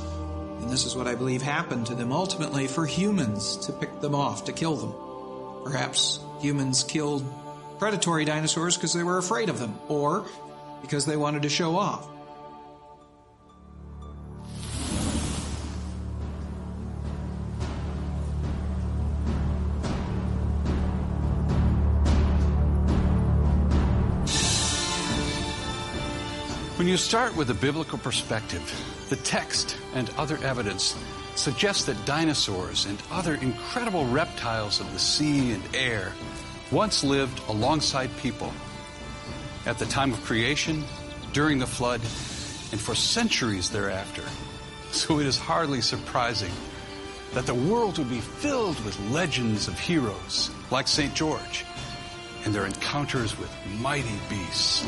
and this is what I believe happened to them ultimately, for humans to pick them off, to kill them. Perhaps humans killed predatory dinosaurs because they were afraid of them, or because they wanted to show off. When you start with a biblical perspective, the text and other evidence suggest that dinosaurs and other incredible reptiles of the sea and air once lived alongside people at the time of creation, during the flood, and for centuries thereafter. So it is hardly surprising that the world would be filled with legends of heroes like St. George and their encounters with mighty beasts.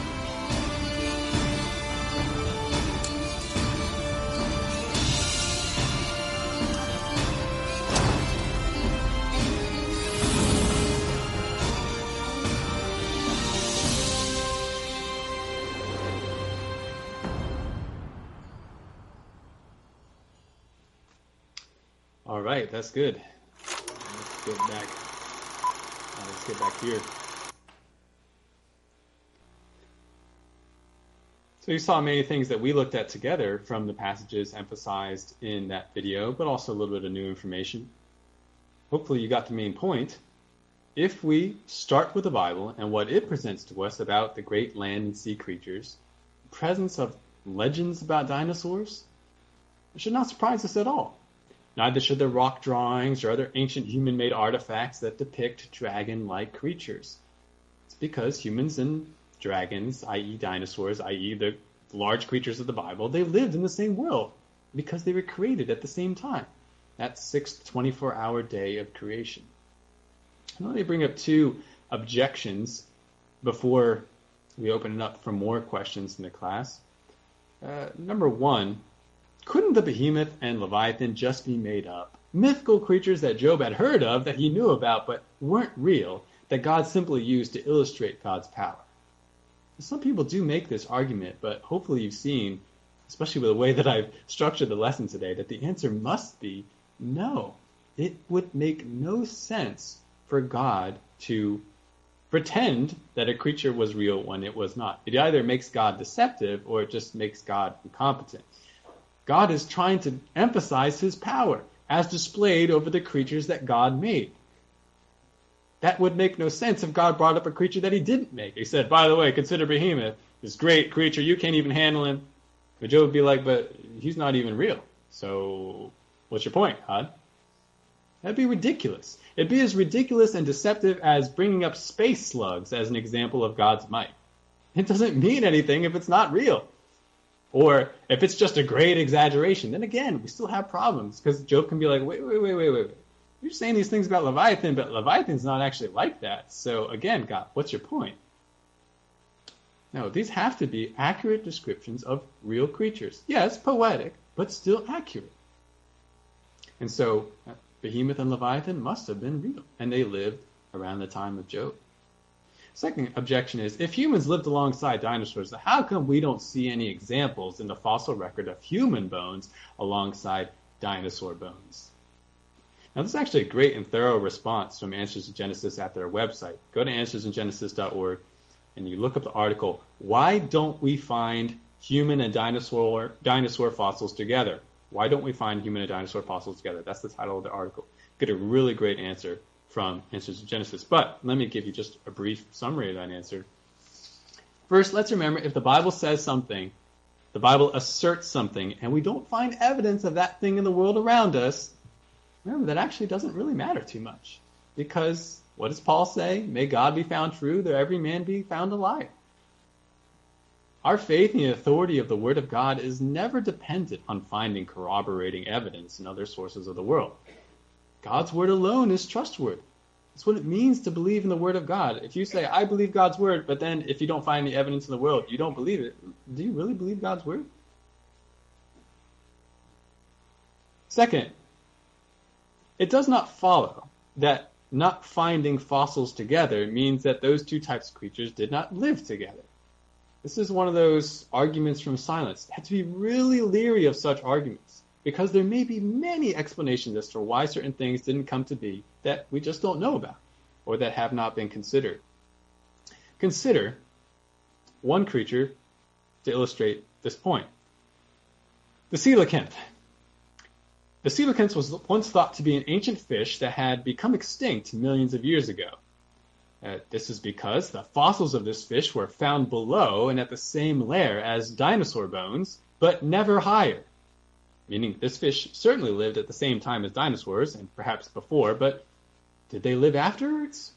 All right, that's good. Let's get back here. So you saw many things that we looked at together from the passages emphasized in that video, but also a little bit of new information. Hopefully you got the main point. If we start with the Bible and what it presents to us about the great land and sea creatures, the presence of legends about dinosaurs should not surprise us at all. Neither should the rock drawings or other ancient human-made artifacts that depict dragon-like creatures. It's because humans and dragons, i.e. dinosaurs, i.e. the large creatures of the Bible, they lived in the same world because they were created at the same time, that sixth 24-hour day of creation. And let me bring up two objections before we open it up for more questions in the class. Number one, couldn't the Behemoth and Leviathan just be made up? Mythical creatures that Job had heard of, that he knew about, but weren't real, that God simply used to illustrate God's power. Some people do make this argument, but hopefully you've seen, especially with the way that I've structured the lesson today, that the answer must be no. It would make no sense for God to pretend that a creature was real when it was not. It either makes God deceptive or it just makes God incompetent. God is trying to emphasize his power as displayed over the creatures that God made. That would make no sense if God brought up a creature that he didn't make. He said, by the way, consider Behemoth, this great creature, you can't even handle him. But Job would be like, but he's not even real. So what's your point, God? That'd be ridiculous. It'd be as ridiculous and deceptive as bringing up space slugs as an example of God's might. It doesn't mean anything if it's not real. Or if it's just a great exaggeration, then again, we still have problems, because Job can be like, wait. You're saying these things about Leviathan, but Leviathan's not actually like that. So again, God, what's your point? No, these have to be accurate descriptions of real creatures. Yes, poetic, but still accurate. And so Behemoth and Leviathan must have been real, and they lived around the time of Job. Second objection is, if humans lived alongside dinosaurs, how come we don't see any examples in the fossil record of human bones alongside dinosaur bones? Now, this is actually a great and thorough response from Answers in Genesis at their website. Go to answersingenesis.org and you look up the article, Why Don't We Find Human and Dinosaur Fossils Together? Why don't we find human and dinosaur fossils together? That's the title of the article. Get a really great answer from Answers in Genesis. But let me give you just a brief summary of that answer. First, let's remember, if the Bible says something, the Bible asserts something, and we don't find evidence of that thing in the world around us, remember, that actually doesn't really matter too much. Because what does Paul say? May God be found true, though every man be found a liar. Our faith in the authority of the Word of God is never dependent on finding corroborating evidence in other sources of the world. God's Word alone is trustworthy. That's what it means to believe in the Word of God. If you say, I believe God's Word, but then if you don't find any evidence in the world, you don't believe it. Do you really believe God's Word? Second, it does not follow that not finding fossils together means that those two types of creatures did not live together. This is one of those arguments from silence. You have to be really leery of such arguments, because there may be many explanations as to why certain things didn't come to be that we just don't know about or that have not been considered. Consider one creature to illustrate this point. The coelacanth. The coelacanth was once thought to be an ancient fish that had become extinct millions of years ago. This is because the fossils of this fish were found below and at the same layer as dinosaur bones, but never higher. Meaning this fish certainly lived at the same time as dinosaurs, and perhaps before, but did they live afterwards?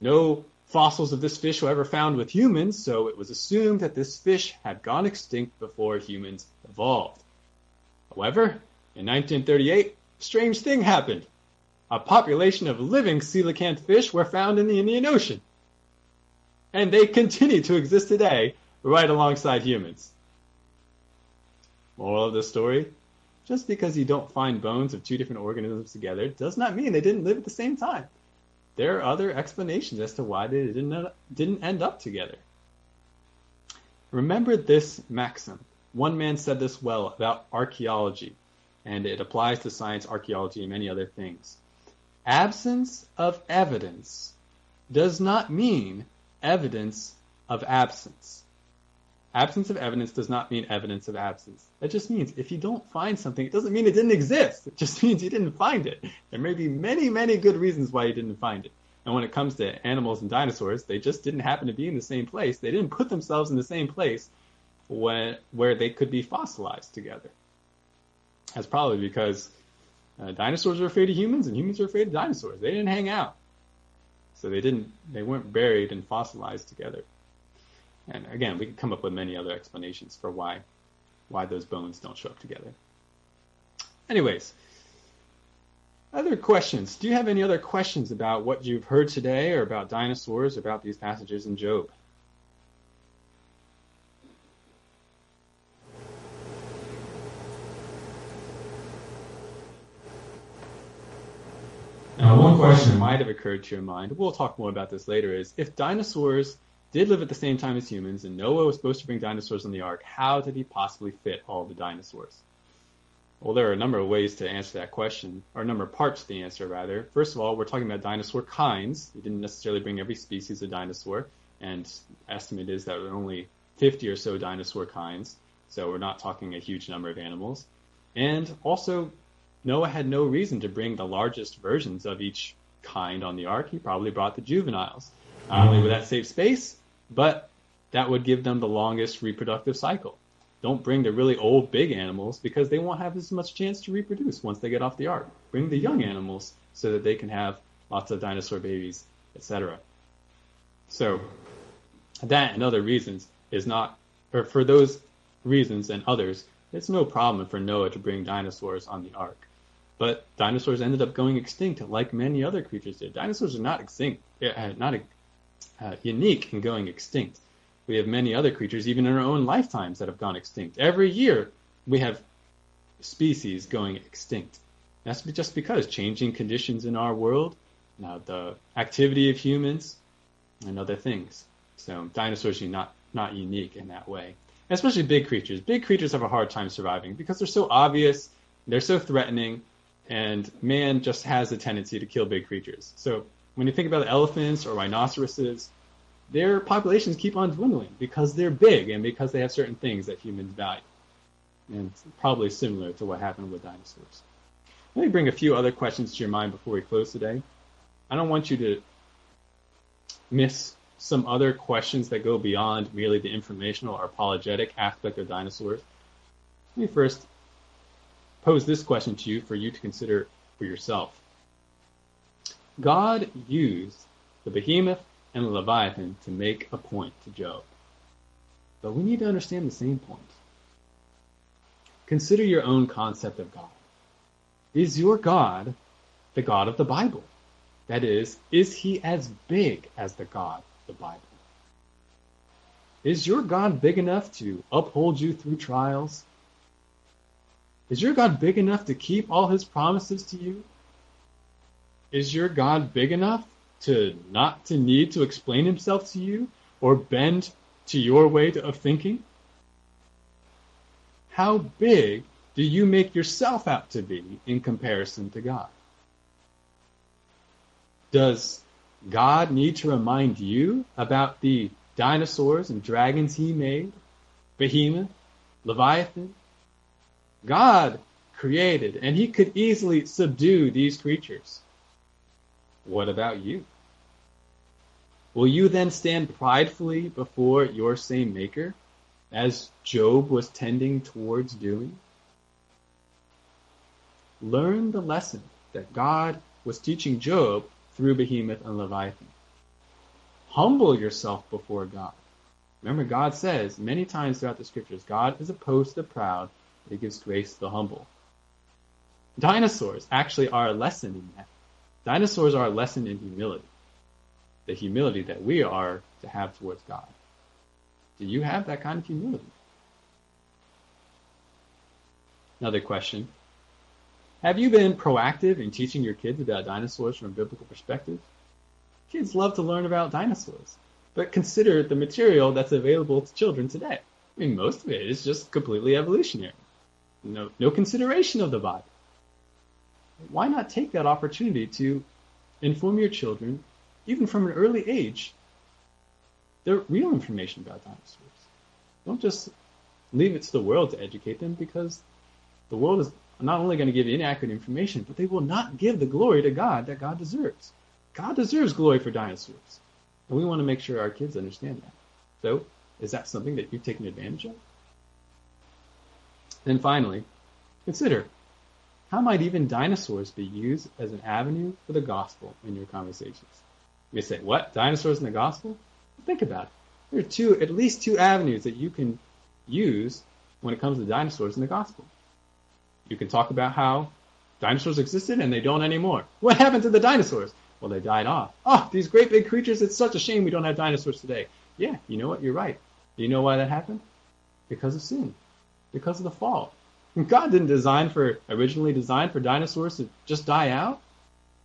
No fossils of this fish were ever found with humans, so it was assumed that this fish had gone extinct before humans evolved. However, in 1938, a strange thing happened. A population of living coelacanth fish were found in the Indian Ocean. And they continue to exist today, right alongside humans. Moral of the story, just because you don't find bones of two different organisms together does not mean they didn't live at the same time. There are other explanations as to why they didn't end up together. Remember this maxim. One man said this well about archaeology, and it applies to science, archaeology, and many other things. Absence of evidence does not mean evidence of absence. Absence of evidence does not mean evidence of absence. That just means if you don't find something, it doesn't mean it didn't exist. It just means you didn't find it. There may be many, many good reasons why you didn't find it. And when it comes to animals and dinosaurs, they just didn't happen to be in the same place. They didn't put themselves in the same place where they could be fossilized together. That's probably because dinosaurs are afraid of humans, and humans are afraid of dinosaurs. They didn't hang out, so they weren't buried and fossilized together. And again, we could come up with many other explanations for why those bones don't show up together. Anyways, other questions. Do you have any other questions about what you've heard today, or about dinosaurs, or about these passages in Job? Question that might have occurred to your mind, we'll talk more about this later, is if dinosaurs did live at the same time as humans and Noah was supposed to bring dinosaurs on the ark, how did he possibly fit all the dinosaurs? Well, there are a number of ways to answer that question, or a number of parts to the answer, rather. First of all, we're talking about dinosaur kinds. He didn't necessarily bring every species of dinosaur, and estimate is that there are only 50 or so dinosaur kinds, so we're not talking a huge number of animals. And also, Noah had no reason to bring the largest versions of each kind on the ark. He probably brought the juveniles. Not only would that save space, but that would give them the longest reproductive cycle. Don't bring the really old, big animals because they won't have as much chance to reproduce once they get off the ark. Bring the young animals so that they can have lots of dinosaur babies, etc. So that and other reasons is not, or for those reasons and others, it's no problem for Noah to bring dinosaurs on the ark. But dinosaurs ended up going extinct like many other creatures did. Dinosaurs are not extinct, unique in going extinct. We have many other creatures, even in our own lifetimes, that have gone extinct. Every year, we have species going extinct. That's just because changing conditions in our world, now the activity of humans, and other things. So dinosaurs are not unique in that way. And especially big creatures. Big creatures have a hard time surviving because they're so obvious, they're so threatening, and man just has a tendency to kill big creatures. So when you think about elephants or rhinoceroses, their populations keep on dwindling because they're big and because they have certain things that humans value. And it's probably similar to what happened with dinosaurs. Let me bring a few other questions to your mind before we close today. I don't want you to miss some other questions that go beyond merely the informational or apologetic aspect of dinosaurs. Let me first pose this question to you for you to consider for yourself. God used the behemoth and the Leviathan to make a point to Job. But we need to understand the same point. Consider your own concept of God. Is your God the God of the Bible? That is he as big as the God of the Bible? Is your God big enough to uphold you through trials? Is your God big enough to keep all his promises to you? Is your God big enough to not to need to explain himself to you or bend to your way of thinking? How big do you make yourself out to be in comparison to God? Does God need to remind you about the dinosaurs and dragons he made? Behemoth, Leviathan? God created, and he could easily subdue these creatures. What about you? Will you then stand pridefully before your same maker, as Job was tending towards doing? Learn the lesson that God was teaching Job through Behemoth and Leviathan. Humble yourself before God. Remember, God says many times throughout the scriptures, God is opposed to the proud, but he gives grace to the humble. Dinosaurs actually are a lesson in that. Dinosaurs are a lesson in humility. The humility that we are to have towards God. Do you have that kind of humility? Another question. Have you been proactive in teaching your kids about dinosaurs from a biblical perspective? Kids love to learn about dinosaurs, but consider the material that's available to children today. I mean, most of it is just completely evolutionary. No consideration of the body. Why not take that opportunity to inform your children, even from an early age, the real information about dinosaurs? Don't just leave it to the world to educate them, because the world is not only going to give inaccurate information, but they will not give the glory to God that God deserves. God deserves glory for dinosaurs. And we want to make sure our kids understand that. So, is that something that you've taken advantage of? Then finally, consider, how might even dinosaurs be used as an avenue for the gospel in your conversations? You say, what? Dinosaurs in the gospel? Think about it. There are at least two avenues that you can use when it comes to dinosaurs in the gospel. You can talk about how dinosaurs existed and they don't anymore. What happened to the dinosaurs? Well, they died off. Oh, these great big creatures, it's such a shame we don't have dinosaurs today. Yeah, you know what? You're right. Do you know why that happened? Because of sin. Because of the fall. God didn't originally design for dinosaurs to just die out.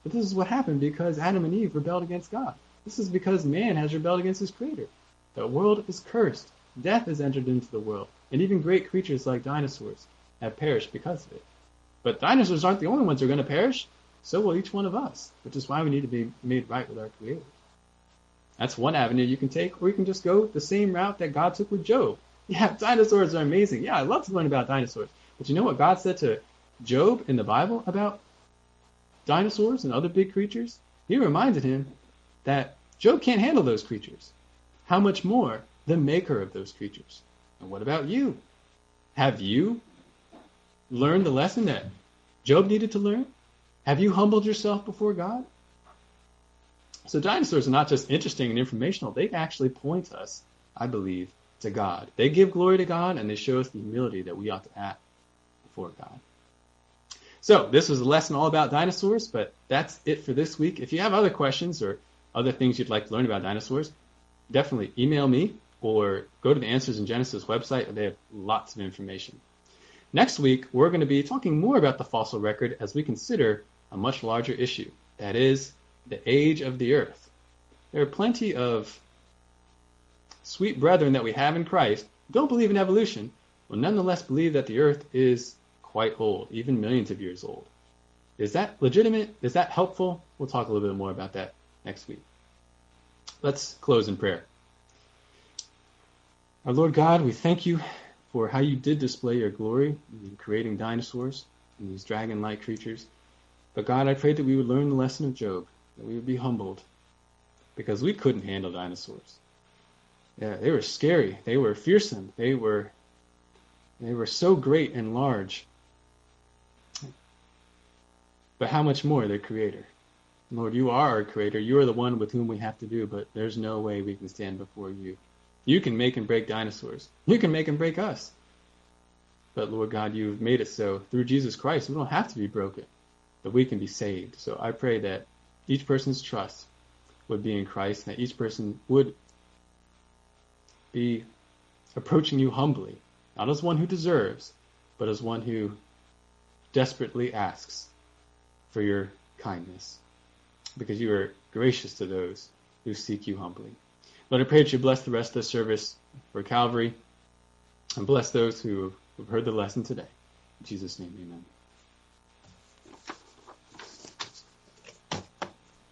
But this is what happened because Adam and Eve rebelled against God. This is because man has rebelled against his creator. The world is cursed. Death has entered into the world. And even great creatures like dinosaurs have perished because of it. But dinosaurs aren't the only ones who are going to perish. So will each one of us, which is why we need to be made right with our Creator. That's one avenue you can take, or you can just go the same route that God took with Job. Yeah, dinosaurs are amazing. Yeah, I love to learn about dinosaurs. But you know what God said to Job in the Bible about dinosaurs and other big creatures? He reminded him that Job can't handle those creatures. How much more the maker of those creatures? And what about you? Have you learned the lesson that Job needed to learn? Have you humbled yourself before God? So dinosaurs are not just interesting and informational. They actually point us, I believe, to God. They give glory to God, and they show us the humility that we ought to act before God. So this was a lesson all about dinosaurs, but that's it for this week. If you have other questions or other things you'd like to learn about dinosaurs, definitely email me or go to the Answers in Genesis website. They have lots of information. Next week, we're going to be talking more about the fossil record as we consider a much larger issue. That is the age of the earth. There are plenty of sweet brethren that we have in Christ who don't believe in evolution, but nonetheless believe that the earth is quite old, even millions of years old. Is that legitimate? Is that helpful? We'll talk a little bit more about that next week. Let's close in prayer. Our Lord God, we thank you for how you did display your glory in creating dinosaurs and these dragon-like creatures. But God, I prayed that we would learn the lesson of Job, that we would be humbled, because we couldn't handle dinosaurs. Yeah, they were scary. They were fearsome. They were so great and large. But how much more their creator? Lord, you are our creator. You are the one with whom we have to do, but there's no way we can stand before you. You can make and break dinosaurs. You can make and break us. But Lord God, you've made it so through Jesus Christ, we don't have to be broken, but we can be saved. So I pray that each person's trust would be in Christ, and that each person would be approaching you humbly, not as one who deserves, but as one who desperately asks for your kindness, because you are gracious to those who seek you humbly. Lord, I pray that you bless the rest of the service for Calvary, and bless those who have heard the lesson today. In Jesus' name, amen.